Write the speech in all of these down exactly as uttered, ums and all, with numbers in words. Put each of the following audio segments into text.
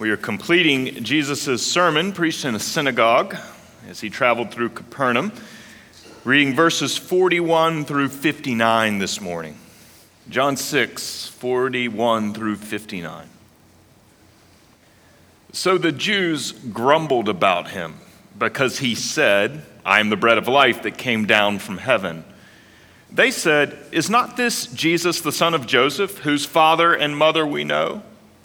We are completing Jesus' sermon preached in a synagogue as he traveled through Capernaum, reading verses forty-one through fifty-nine this morning. John six, forty-one through fifty-nine. So the Jews grumbled about him because he said, "I am the bread of life that came down from heaven." They said, "Is not this Jesus, the son of Joseph, whose father and mother we know?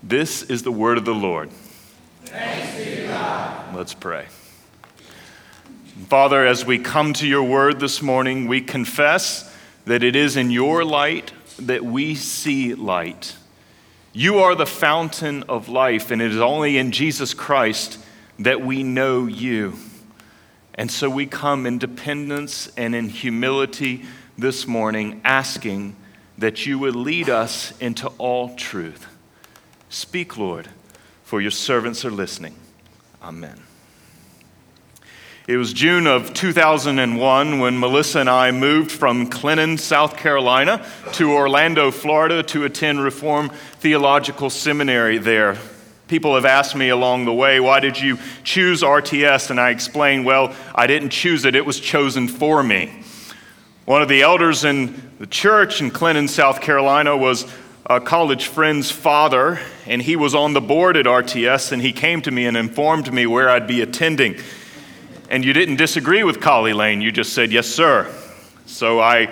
This is the word of the Lord. Thanks be to God. Let's pray. Father, as we come to your word this morning, we confess that it is in your light that we see light. You are the fountain of life, and it is only in Jesus Christ that we know you. And so we come in dependence and in humility this morning, asking that you would lead us into all truth. Speak, Lord, for your servants are listening. Amen. It was June of two thousand one when Melissa and I moved from Clinton, South Carolina, to Orlando, Florida, to attend Reform Theological Seminary there. People have asked me along the way, "Why did you choose R T S?" And I explained, well, I didn't choose it. It was chosen for me. One of the elders in the church in Clinton, South Carolina, was a college friend's father, and he was on the board at R T S, and he came to me and informed me where I'd be attending. And you didn't disagree with Collie Lane, you just said, "Yes, sir." So I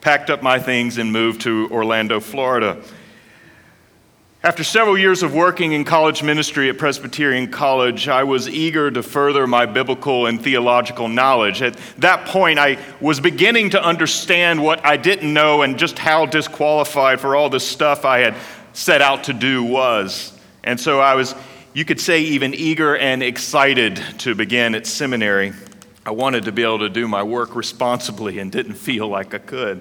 packed up my things and moved to Orlando, Florida. After several years of working in college ministry at Presbyterian College, I was eager to further my biblical and theological knowledge. At that point, I was beginning to understand what I didn't know and just how disqualified for all the stuff I had set out to do was. And so I was, you could say, even eager and excited to begin at seminary. I wanted to be able to do my work responsibly and didn't feel like I could.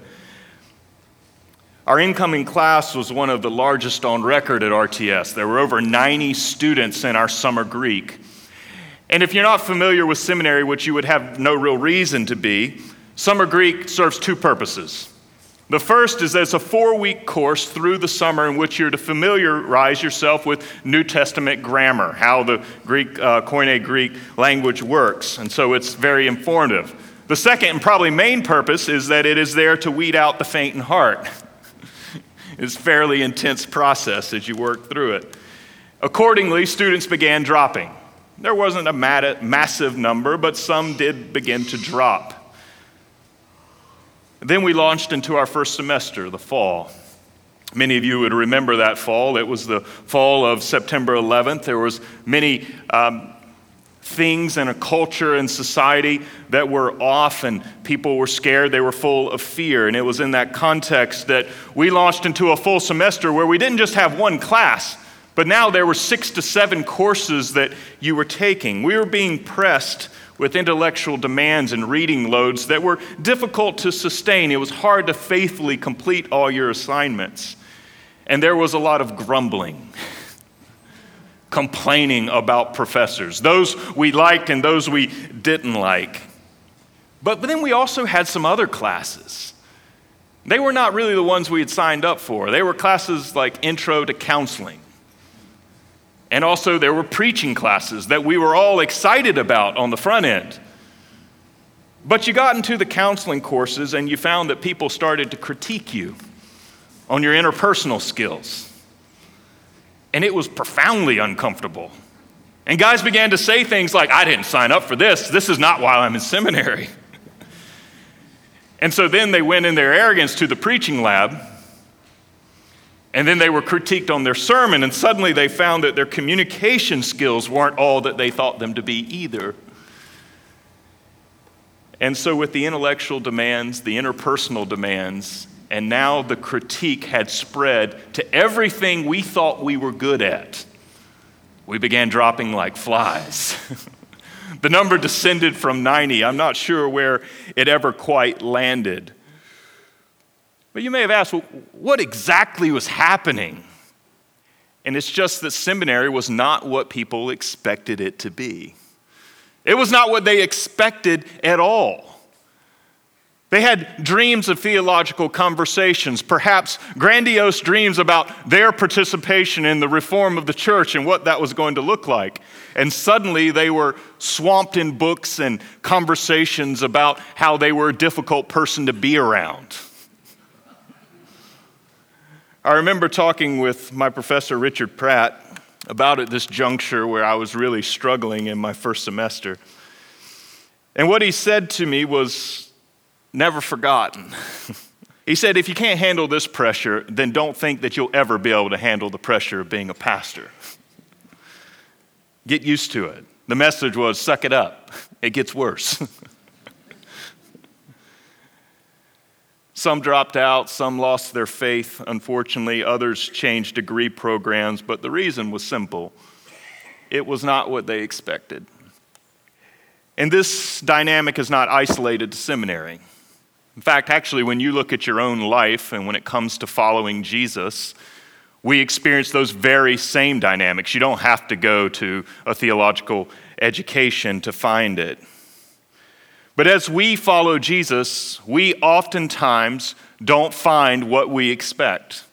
Our incoming class was one of the largest on record at R T S. There were over ninety students in our summer Greek. And if you're not familiar with seminary, which you would have no real reason to be, summer Greek serves two purposes. The first is that it's a four-week course through the summer in which you're to familiarize yourself with New Testament grammar, how the Greek, uh, Koine Greek language works. And so it's very informative. The second and probably main purpose is that it is there to weed out the faint in heart. It's a fairly intense process as you work through it. Accordingly, students began dropping. There wasn't a mat- massive number, but some did begin to drop. Then we launched into our first semester, the fall. Many of you would remember that fall. It was the fall of September eleventh. There was many um, things and a culture and society that were off, and people were scared, they were full of fear. And it was in that context that we launched into a full semester where we didn't just have one class, but now there were six to seven courses that you were taking. We were being pressed with intellectual demands and reading loads that were difficult to sustain. It was hard to faithfully complete all your assignments. And there was a lot of grumbling, complaining about professors, those we liked and those we didn't like. But, but then we also had some other classes. They were not really the ones we had signed up for. They were classes like Intro to Counseling. And also there were preaching classes that we were all excited about on the front end. But you got into the counseling courses and you found that people started to critique you on your interpersonal skills. And it was profoundly uncomfortable. And guys began to say things like, I didn't sign up for this. This is not why I'm in seminary. And so then they went in their arrogance to the preaching lab. And then they were critiqued on their sermon, and suddenly they found that their communication skills weren't all that they thought them to be either. And so with the intellectual demands, the interpersonal demands, and now the critique had spread to everything we thought we were good at. We began dropping like flies. The number descended from ninety. I'm not sure where it ever quite landed. But you may have asked, well, what exactly was happening? And it's just that seminary was not what people expected it to be. It was not what they expected at all. They had dreams of theological conversations, perhaps grandiose dreams about their participation in the reform of the church and what that was going to look like. And suddenly they were swamped in books and conversations about how they were a difficult person to be around. I remember talking with my professor, Richard Pratt, about at this juncture where I was really struggling in my first semester. And what he said to me was never forgotten. He said, if you can't handle this pressure, then don't think that you'll ever be able to handle the pressure of being a pastor. Get used to it. The message was, suck it up. It gets worse. Some dropped out, some lost their faith, unfortunately. Others changed degree programs, but the reason was simple. It was not what they expected. And this dynamic is not isolated to seminary. In fact, actually, when you look at your own life and when it comes to following Jesus, we experience those very same dynamics. You don't have to go to a theological education to find it. But as we follow Jesus, we oftentimes don't find what we expect.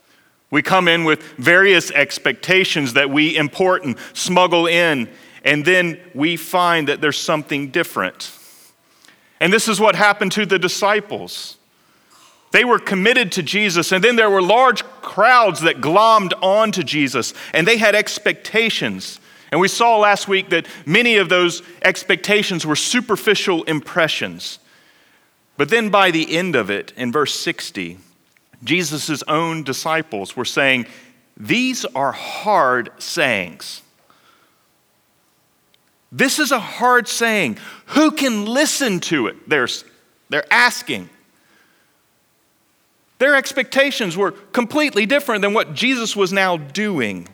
We come in with various expectations that we import and smuggle in, and then we find that there's something different. And this is what happened to the disciples. They were committed to Jesus, and then there were large crowds that glommed onto Jesus, and they had expectations. And we saw last week that many of those expectations were superficial impressions. But then by the end of it, in verse sixty, Jesus' own disciples were saying, these are hard sayings. This is a hard saying. Who can listen to it? They're, they're asking. Their expectations were completely different than what Jesus was now doing.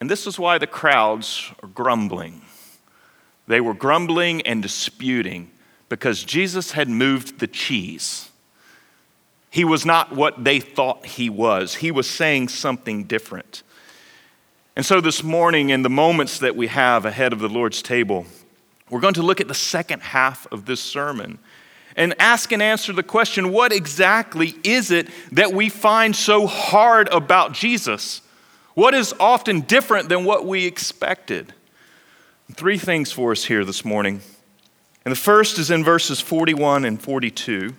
And this is why the crowds are grumbling. They were grumbling and disputing because Jesus had moved the cheese. He was not what they thought he was. He was saying something different. And so this morning, in the moments that we have ahead of the Lord's table, we're going to look at the second half of this sermon and ask and answer the question, what exactly is it that we find so hard about Jesus? What is often different than what we expected? Three things for us here this morning. And the first is in verses forty-one and forty-two.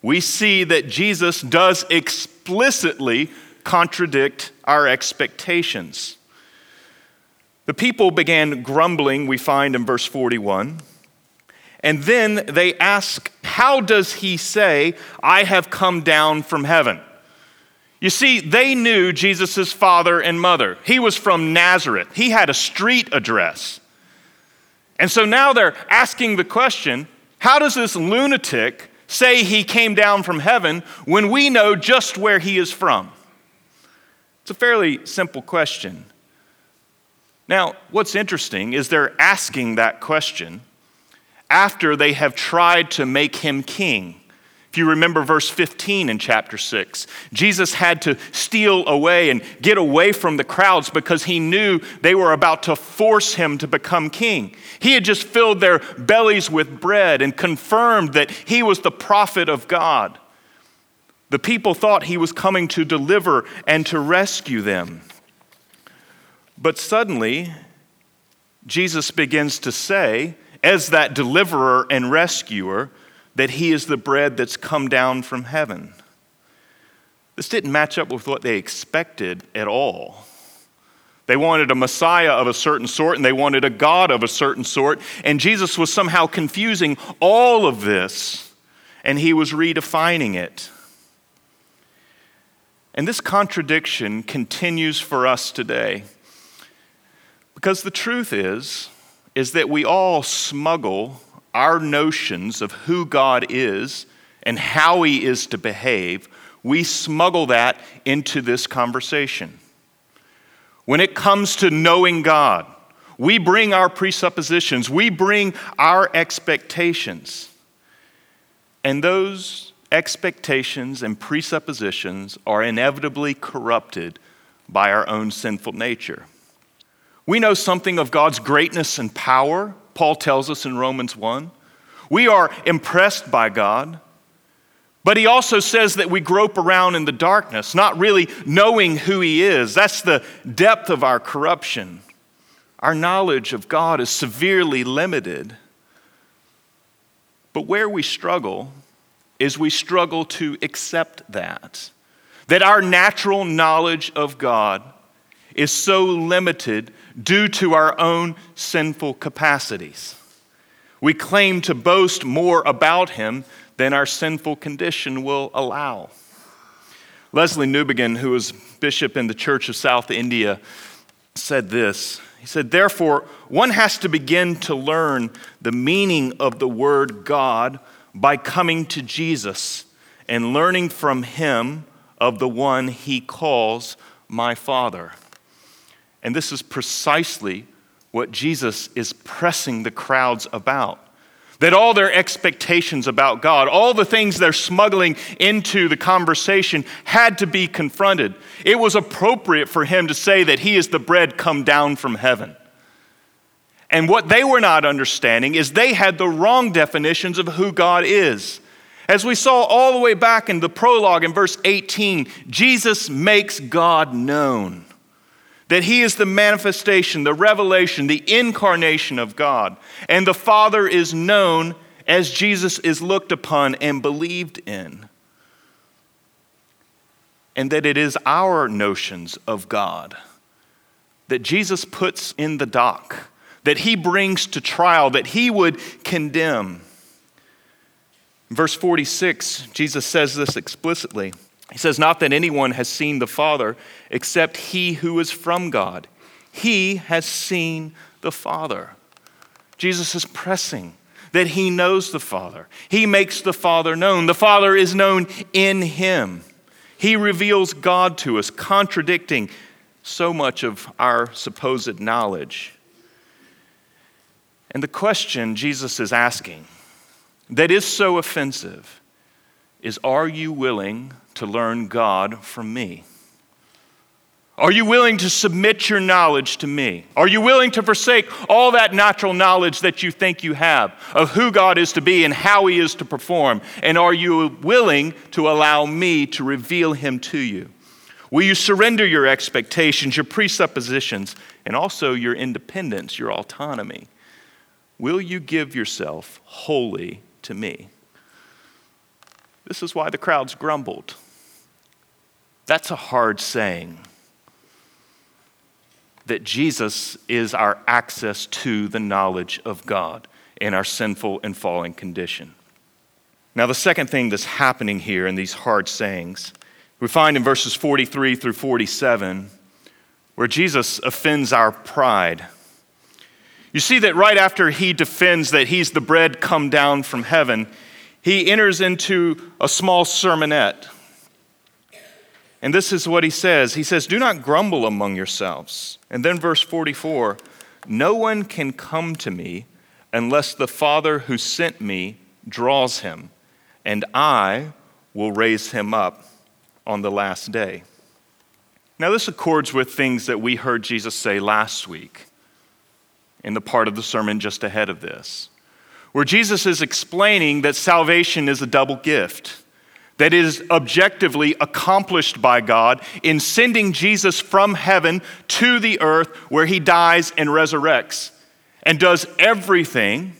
We see that Jesus does explicitly contradict our expectations. The people began grumbling, we find in verse forty-one. And then they ask, how does he say, I have come down from heaven? You see, they knew Jesus' father and mother. He was from Nazareth. He had a street address. And so now they're asking the question, how does this lunatic say he came down from heaven when we know just where he is from? It's a fairly simple question. Now, what's interesting is they're asking that question after they have tried to make him king. If you remember verse fifteen in chapter six, Jesus had to steal away and get away from the crowds because he knew they were about to force him to become king. He had just filled their bellies with bread and confirmed that he was the prophet of God. The people thought he was coming to deliver and to rescue them. But suddenly, Jesus begins to say, as that deliverer and rescuer, that he is the bread that's come down from heaven. This didn't match up with what they expected at all. They wanted a Messiah of a certain sort, and they wanted a God of a certain sort, and Jesus was somehow confusing all of this, and he was redefining it. And this contradiction continues for us today, because the truth is, is that we all smuggle our notions of who God is and how he is to behave, we smuggle that into this conversation. When it comes to knowing God, we bring our presuppositions, we bring our expectations. And those expectations and presuppositions are inevitably corrupted by our own sinful nature. We know something of God's greatness and power, Paul tells us in Romans one. We are impressed by God, but he also says that we grope around in the darkness, not really knowing who he is. That's the depth of our corruption. Our knowledge of God is severely limited. But where we struggle is we struggle to accept that, that our natural knowledge of God is so limited due to our own sinful capacities. We claim to boast more about him than our sinful condition will allow. Leslie Newbigin, who was bishop in the Church of South India, said this. He said, "Therefore, one has to begin to learn the meaning of the word God by coming to Jesus and learning from him of the one he calls my Father." And this is precisely what Jesus is pressing the crowds about. That all their expectations about God, all the things they're smuggling into the conversation had to be confronted. It was appropriate for him to say that he is the bread come down from heaven. And what they were not understanding is they had the wrong definitions of who God is. As we saw all the way back in the prologue in verse eighteen, Jesus makes God known. That he is the manifestation, the revelation, the incarnation of God. And the Father is known as Jesus is looked upon and believed in. And that it is our notions of God that Jesus puts in the dock, that he brings to trial, that he would condemn. In verse forty-six, Jesus says this explicitly. He says, "Not that anyone has seen the Father except he who is from God. He has seen the Father." Jesus is pressing that he knows the Father. He makes the Father known. The Father is known in him. He reveals God to us, contradicting so much of our supposed knowledge. And the question Jesus is asking that is so offensive is, are you willing to learn God from me? Are you willing to submit your knowledge to me? Are you willing to forsake all that natural knowledge that you think you have of who God is to be and how he is to perform? And are you willing to allow me to reveal him to you? Will you surrender your expectations, your presuppositions, and also your independence, your autonomy? Will you give yourself wholly to me? This is why the crowds grumbled. That's a hard saying, that Jesus is our access to the knowledge of God in our sinful and fallen condition. Now, the second thing that's happening here in these hard sayings We find in verses forty-three through forty-seven where Jesus offends our pride. You see that right after he defends that he's the bread come down from heaven, he enters into a small sermonette. And this is what he says. He says, "Do not grumble among yourselves." And then verse forty-four, "No one can come to me unless the Father who sent me draws him, and I will raise him up on the last day." Now this accords with things that we heard Jesus say last week in the part of the sermon just ahead of this, where Jesus is explaining that salvation is a double gift that is objectively accomplished by God in sending Jesus from heaven to the earth where he dies and resurrects and does everything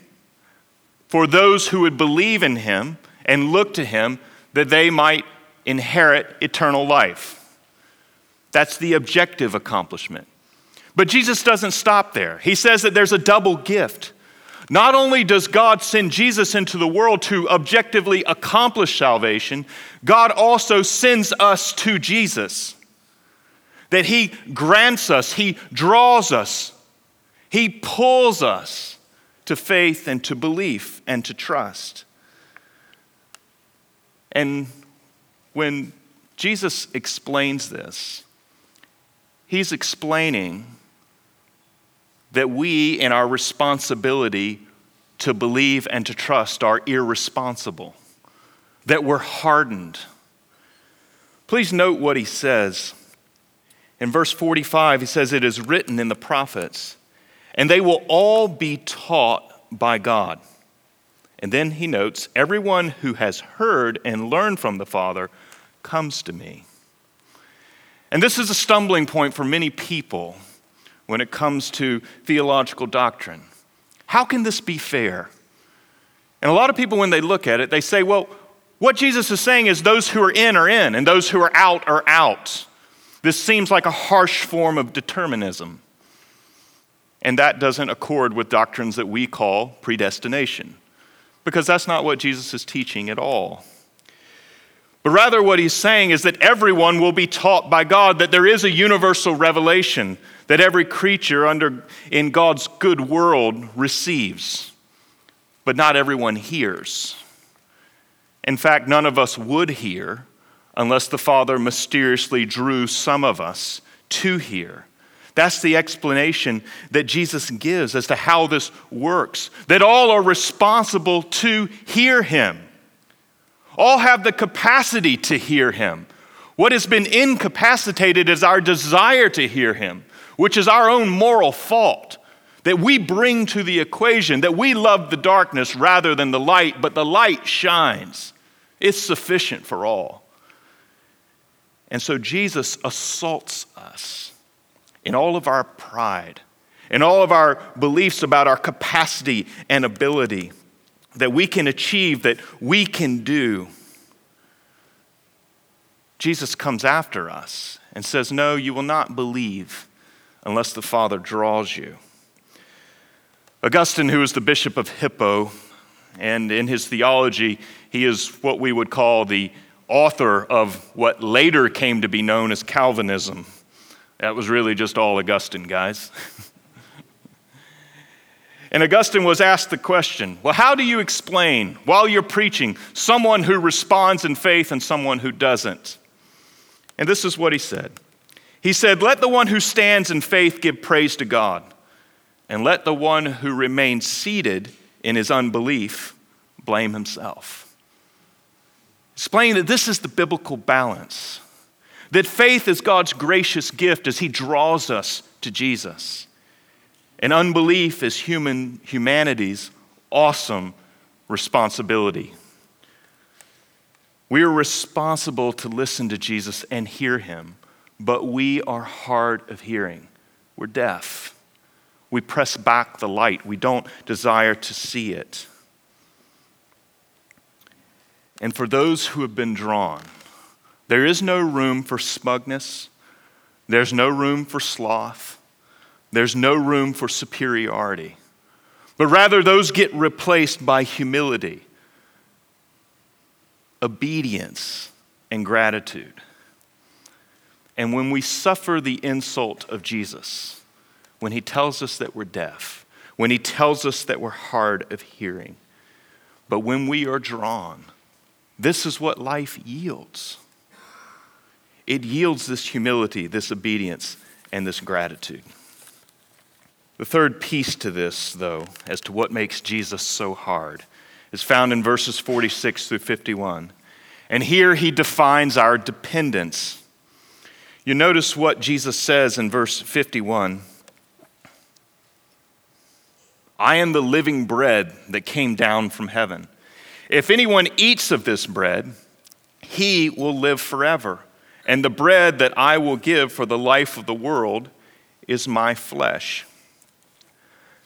for those who would believe in him and look to him that they might inherit eternal life. That's the objective accomplishment. But Jesus doesn't stop there. He says that there's a double gift. Not only does God send Jesus into the world to objectively accomplish salvation, God also sends us to Jesus. That he grants us, he draws us, he pulls us to faith and to belief and to trust. And when Jesus explains this, he's explaining that we, in our responsibility to believe and to trust, are irresponsible, that we're hardened. Please note what he says. In verse forty-five, he says, "It is written in the prophets, and they will all be taught by God." And then he notes, "Everyone who has heard and learned from the Father comes to me." And this is a stumbling point for many people when it comes to theological doctrine. How can this be fair? And a lot of people, when they look at it, they say, well, what Jesus is saying is those who are in are in, and those who are out are out. This seems like a harsh form of determinism. And that doesn't accord with doctrines that we call predestination, because that's not what Jesus is teaching at all. But rather what he's saying is that everyone will be taught by God, that there is a universal revelation that every creature under in God's good world receives, but not everyone hears. In fact, none of us would hear unless the Father mysteriously drew some of us to hear. That's the explanation that Jesus gives as to how this works, that all are responsible to hear him. All have the capacity to hear him. What has been incapacitated is our desire to hear him, which is our own moral fault that we bring to the equation, that we love the darkness rather than the light, but the light shines. It's sufficient for all. And so Jesus assaults us in all of our pride, in all of our beliefs about our capacity and ability that we can achieve, that we can do. Jesus comes after us and says, no, you will not believe unless the Father draws you. Augustine, who is the bishop of Hippo, and in his theology, he is what we would call the author of what later came to be known as Calvinism. That was really just all Augustine, guys. And Augustine was asked the question, well, how do you explain, while you're preaching, someone who responds in faith and someone who doesn't? And this is what he said. He said, "Let the one who stands in faith give praise to God, and let the one who remains seated in his unbelief blame himself." Explain that this is the biblical balance, that faith is God's gracious gift as he draws us to Jesus. And unbelief is human humanity's awesome responsibility. We are responsible to listen to Jesus and hear him, but we are hard of hearing. We're deaf. We press back the light. We don't desire to see it. And for those who have been drawn, there is no room for smugness. There's no room for sloth. There's no room for superiority, but rather those get replaced by humility, obedience, and gratitude. And when we suffer the insult of Jesus, when he tells us that we're deaf, when he tells us that we're hard of hearing, but when we are drawn, this is what life yields. It yields this humility, this obedience, and this gratitude. The third piece to this, though, as to what makes Jesus so hard, is found in verses forty-six through fifty-one. And here he defines our dependence. You notice what Jesus says in verse fifty-one. I am the living bread that came down from heaven. If anyone eats of this bread, he will live forever. And the bread that I will give for the life of the world is my flesh.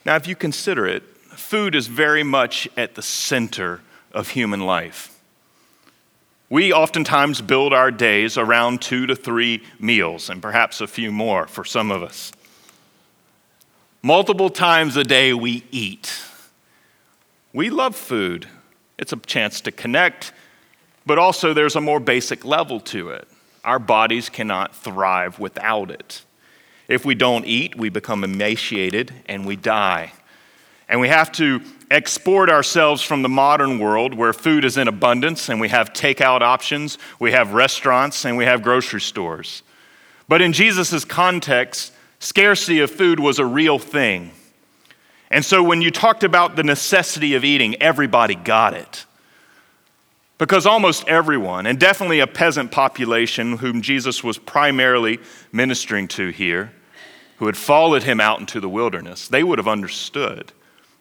Now, if you consider it, food is very much at the center of human life. We oftentimes build our days around two to three meals, and perhaps a few more for some of us. Multiple times a day we eat. We love food. It's a chance to connect, but also there's a more basic level to it. Our bodies cannot thrive without it. If we don't eat, we become emaciated and we die. And we have to export ourselves from the modern world where food is in abundance and we have takeout options, we have restaurants, and we have grocery stores. But in Jesus' context, scarcity of food was a real thing. And so when you talked about the necessity of eating, everybody got it. Because almost everyone, and definitely a peasant population whom Jesus was primarily ministering to here, who had followed him out into the wilderness, they would have understood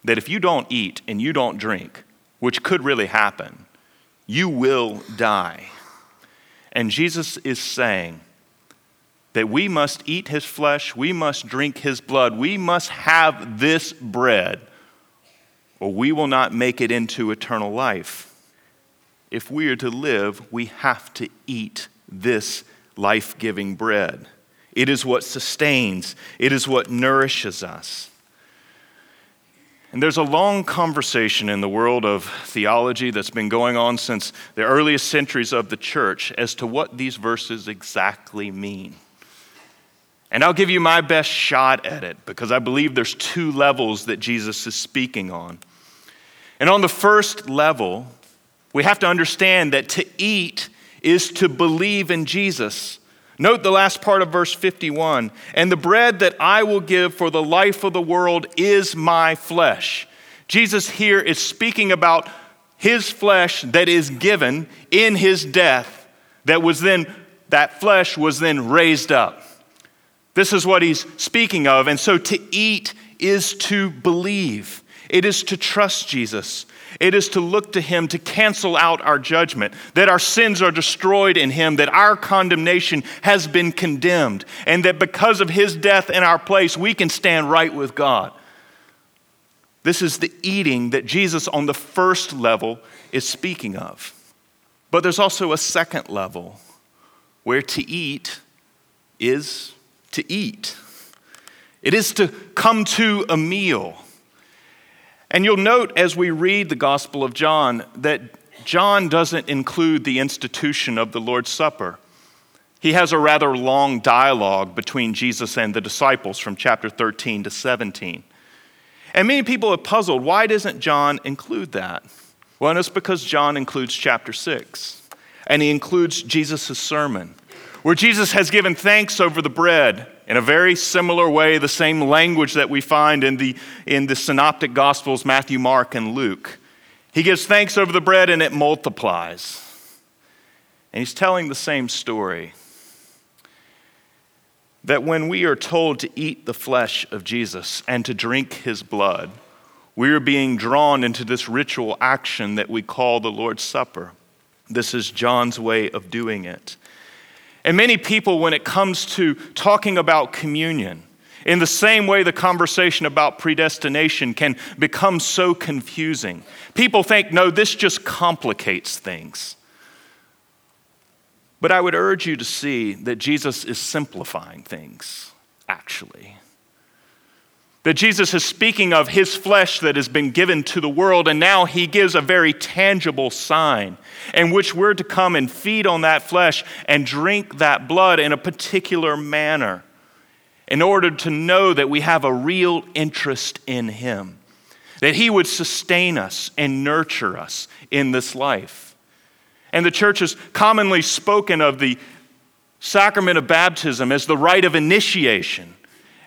that if you don't eat and you don't drink, which could really happen, you will die. And Jesus is saying that we must eat his flesh, we must drink his blood, we must have this bread, or we will not make it into eternal life. If we are to live, we have to eat this life-giving bread. It is what sustains. It is what nourishes us. And there's a long conversation in the world of theology that's been going on since the earliest centuries of the church as to what these verses exactly mean. And I'll give you my best shot at it because I believe there's two levels that Jesus is speaking on. And on the first level, we have to understand that to eat is to believe in Jesus. Note the last part of verse fifty-one. And the bread that I will give for the life of the world is my flesh. Jesus here is speaking about his flesh that is given in his death, that was then, that flesh was then raised up. This is what he's speaking of. And so to eat is to believe. It is to trust Jesus. It is to look to him to cancel out our judgment, that our sins are destroyed in him, that our condemnation has been condemned, and that because of his death in our place, we can stand right with God. This is the eating that Jesus on the first level is speaking of. But there's also a second level where to eat is to eat. It is to come to a meal. And you'll note as we read the Gospel of John that John doesn't include the institution of the Lord's Supper. He has a rather long dialogue between Jesus and the disciples from chapter thirteen to seventeen. And many people have puzzled, why doesn't John include that? Well, it's because John includes chapter six, and he includes Jesus' sermon, where Jesus has given thanks over the bread, in a very similar way, the same language that we find in the, in the synoptic gospels, Matthew, Mark, and Luke. He gives thanks over the bread and it multiplies. And he's telling the same story. That when we are told to eat the flesh of Jesus and to drink his blood, we are being drawn into this ritual action that we call the Lord's Supper. This is John's way of doing it. And many people, when it comes to talking about communion, in the same way the conversation about predestination can become so confusing. People think, no, this just complicates things. But I would urge you to see that Jesus is simplifying things, actually. That Jesus is speaking of his flesh that has been given to the world, and now he gives a very tangible sign in which we're to come and feed on that flesh and drink that blood in a particular manner in order to know that we have a real interest in him, that he would sustain us and nurture us in this life. And the church has commonly spoken of the sacrament of baptism as the rite of initiation,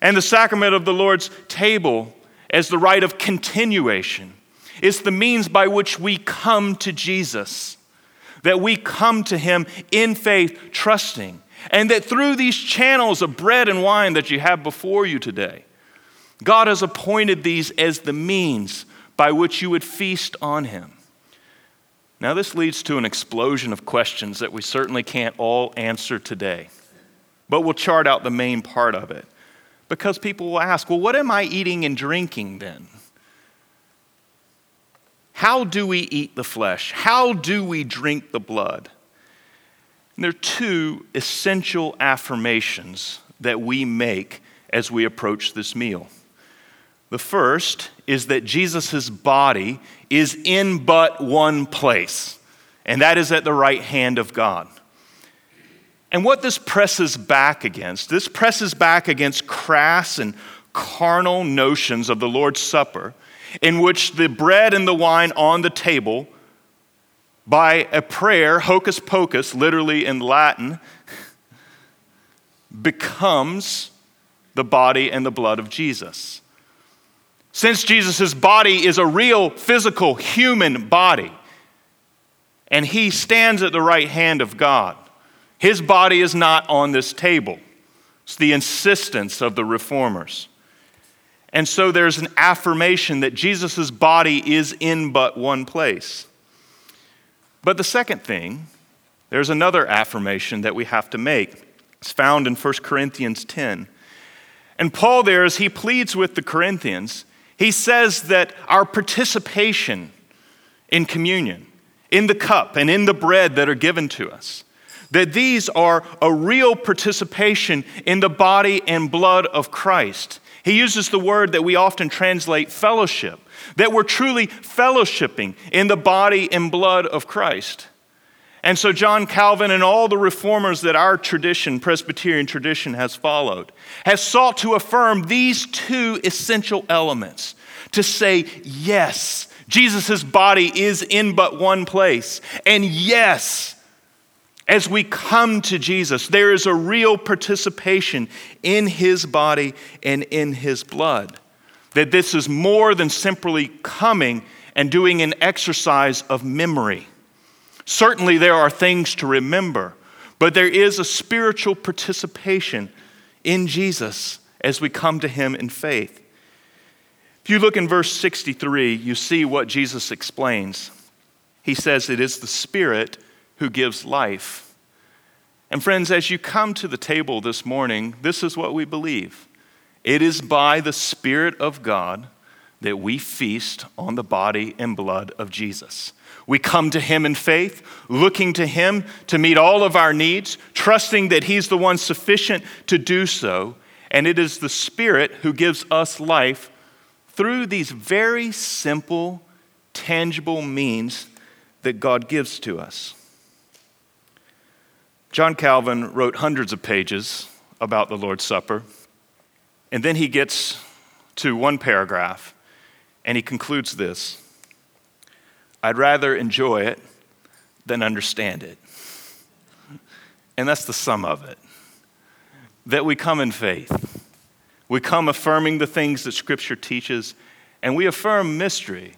and the sacrament of the Lord's table as the rite of continuation. It's the means by which we come to Jesus, that we come to him in faith, trusting, and that through these channels of bread and wine that you have before you today, God has appointed these as the means by which you would feast on him. Now, this leads to an explosion of questions that we certainly can't all answer today, but we'll chart out the main part of it. Because people will ask, well, what am I eating and drinking then? How do we eat the flesh? How do we drink the blood? And there are two essential affirmations that we make as we approach this meal. The first is that Jesus' body is in but one place, and that is at the right hand of God. And what this presses back against, this presses back against crass and carnal notions of the Lord's Supper, in which the bread and the wine on the table, by a prayer, hocus pocus, literally in Latin, becomes the body and the blood of Jesus. Since Jesus' body is a real physical human body, and he stands at the right hand of God, his body is not on this table. It's the insistence of the Reformers. And so there's an affirmation that Jesus' body is in but one place. But the second thing, there's another affirmation that we have to make. It's found in First Corinthians ten. And Paul there, as he pleads with the Corinthians, he says that our participation in communion, in the cup and in the bread that are given to us, that these are a real participation in the body and blood of Christ. He uses the word that we often translate fellowship, that we're truly fellowshipping in the body and blood of Christ. And so John Calvin and all the reformers that our tradition, Presbyterian tradition, has followed, has sought to affirm these two essential elements, to say, yes, Jesus' body is in but one place, and yes, as we come to Jesus, there is a real participation in his body and in his blood. That this is more than simply coming and doing an exercise of memory. Certainly there are things to remember, but there is a spiritual participation in Jesus as we come to him in faith. If you look in verse sixty-three, you see what Jesus explains. He says it is the Spirit who gives life. And friends, as you come to the table this morning, this is what we believe. It is by the Spirit of God that we feast on the body and blood of Jesus. We come to him in faith, looking to him to meet all of our needs, trusting that he's the one sufficient to do so. And it is the Spirit who gives us life through these very simple, tangible means that God gives to us. John Calvin wrote hundreds of pages about the Lord's Supper, and then he gets to one paragraph, and he concludes this: I'd rather enjoy it than understand it. And that's the sum of it, that we come in faith. We come affirming the things that Scripture teaches, and we affirm mystery,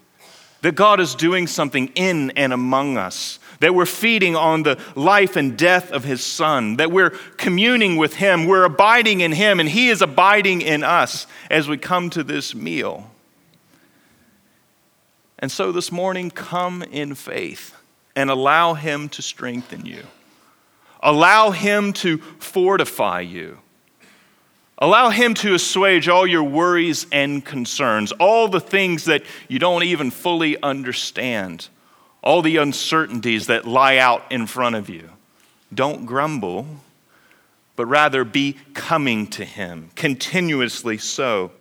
that God is doing something in and among us, that we're feeding on the life and death of his Son, that we're communing with him, we're abiding in him, and he is abiding in us as we come to this meal. And so this morning, come in faith and allow him to strengthen you. Allow him to fortify you. Allow him to assuage all your worries and concerns, all the things that you don't even fully understand, all the uncertainties that lie out in front of you. Don't grumble, but rather be coming to him, continuously so.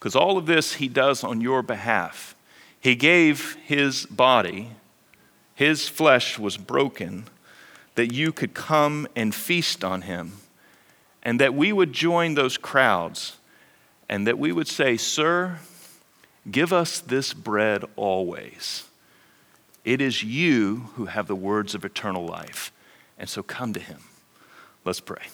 Because all of this he does on your behalf. He gave his body, his flesh was broken, that you could come and feast on him, and that we would join those crowds, and that we would say, "Sir, give us this bread always. It is you who have the words of eternal life." And so come to him. Let's pray.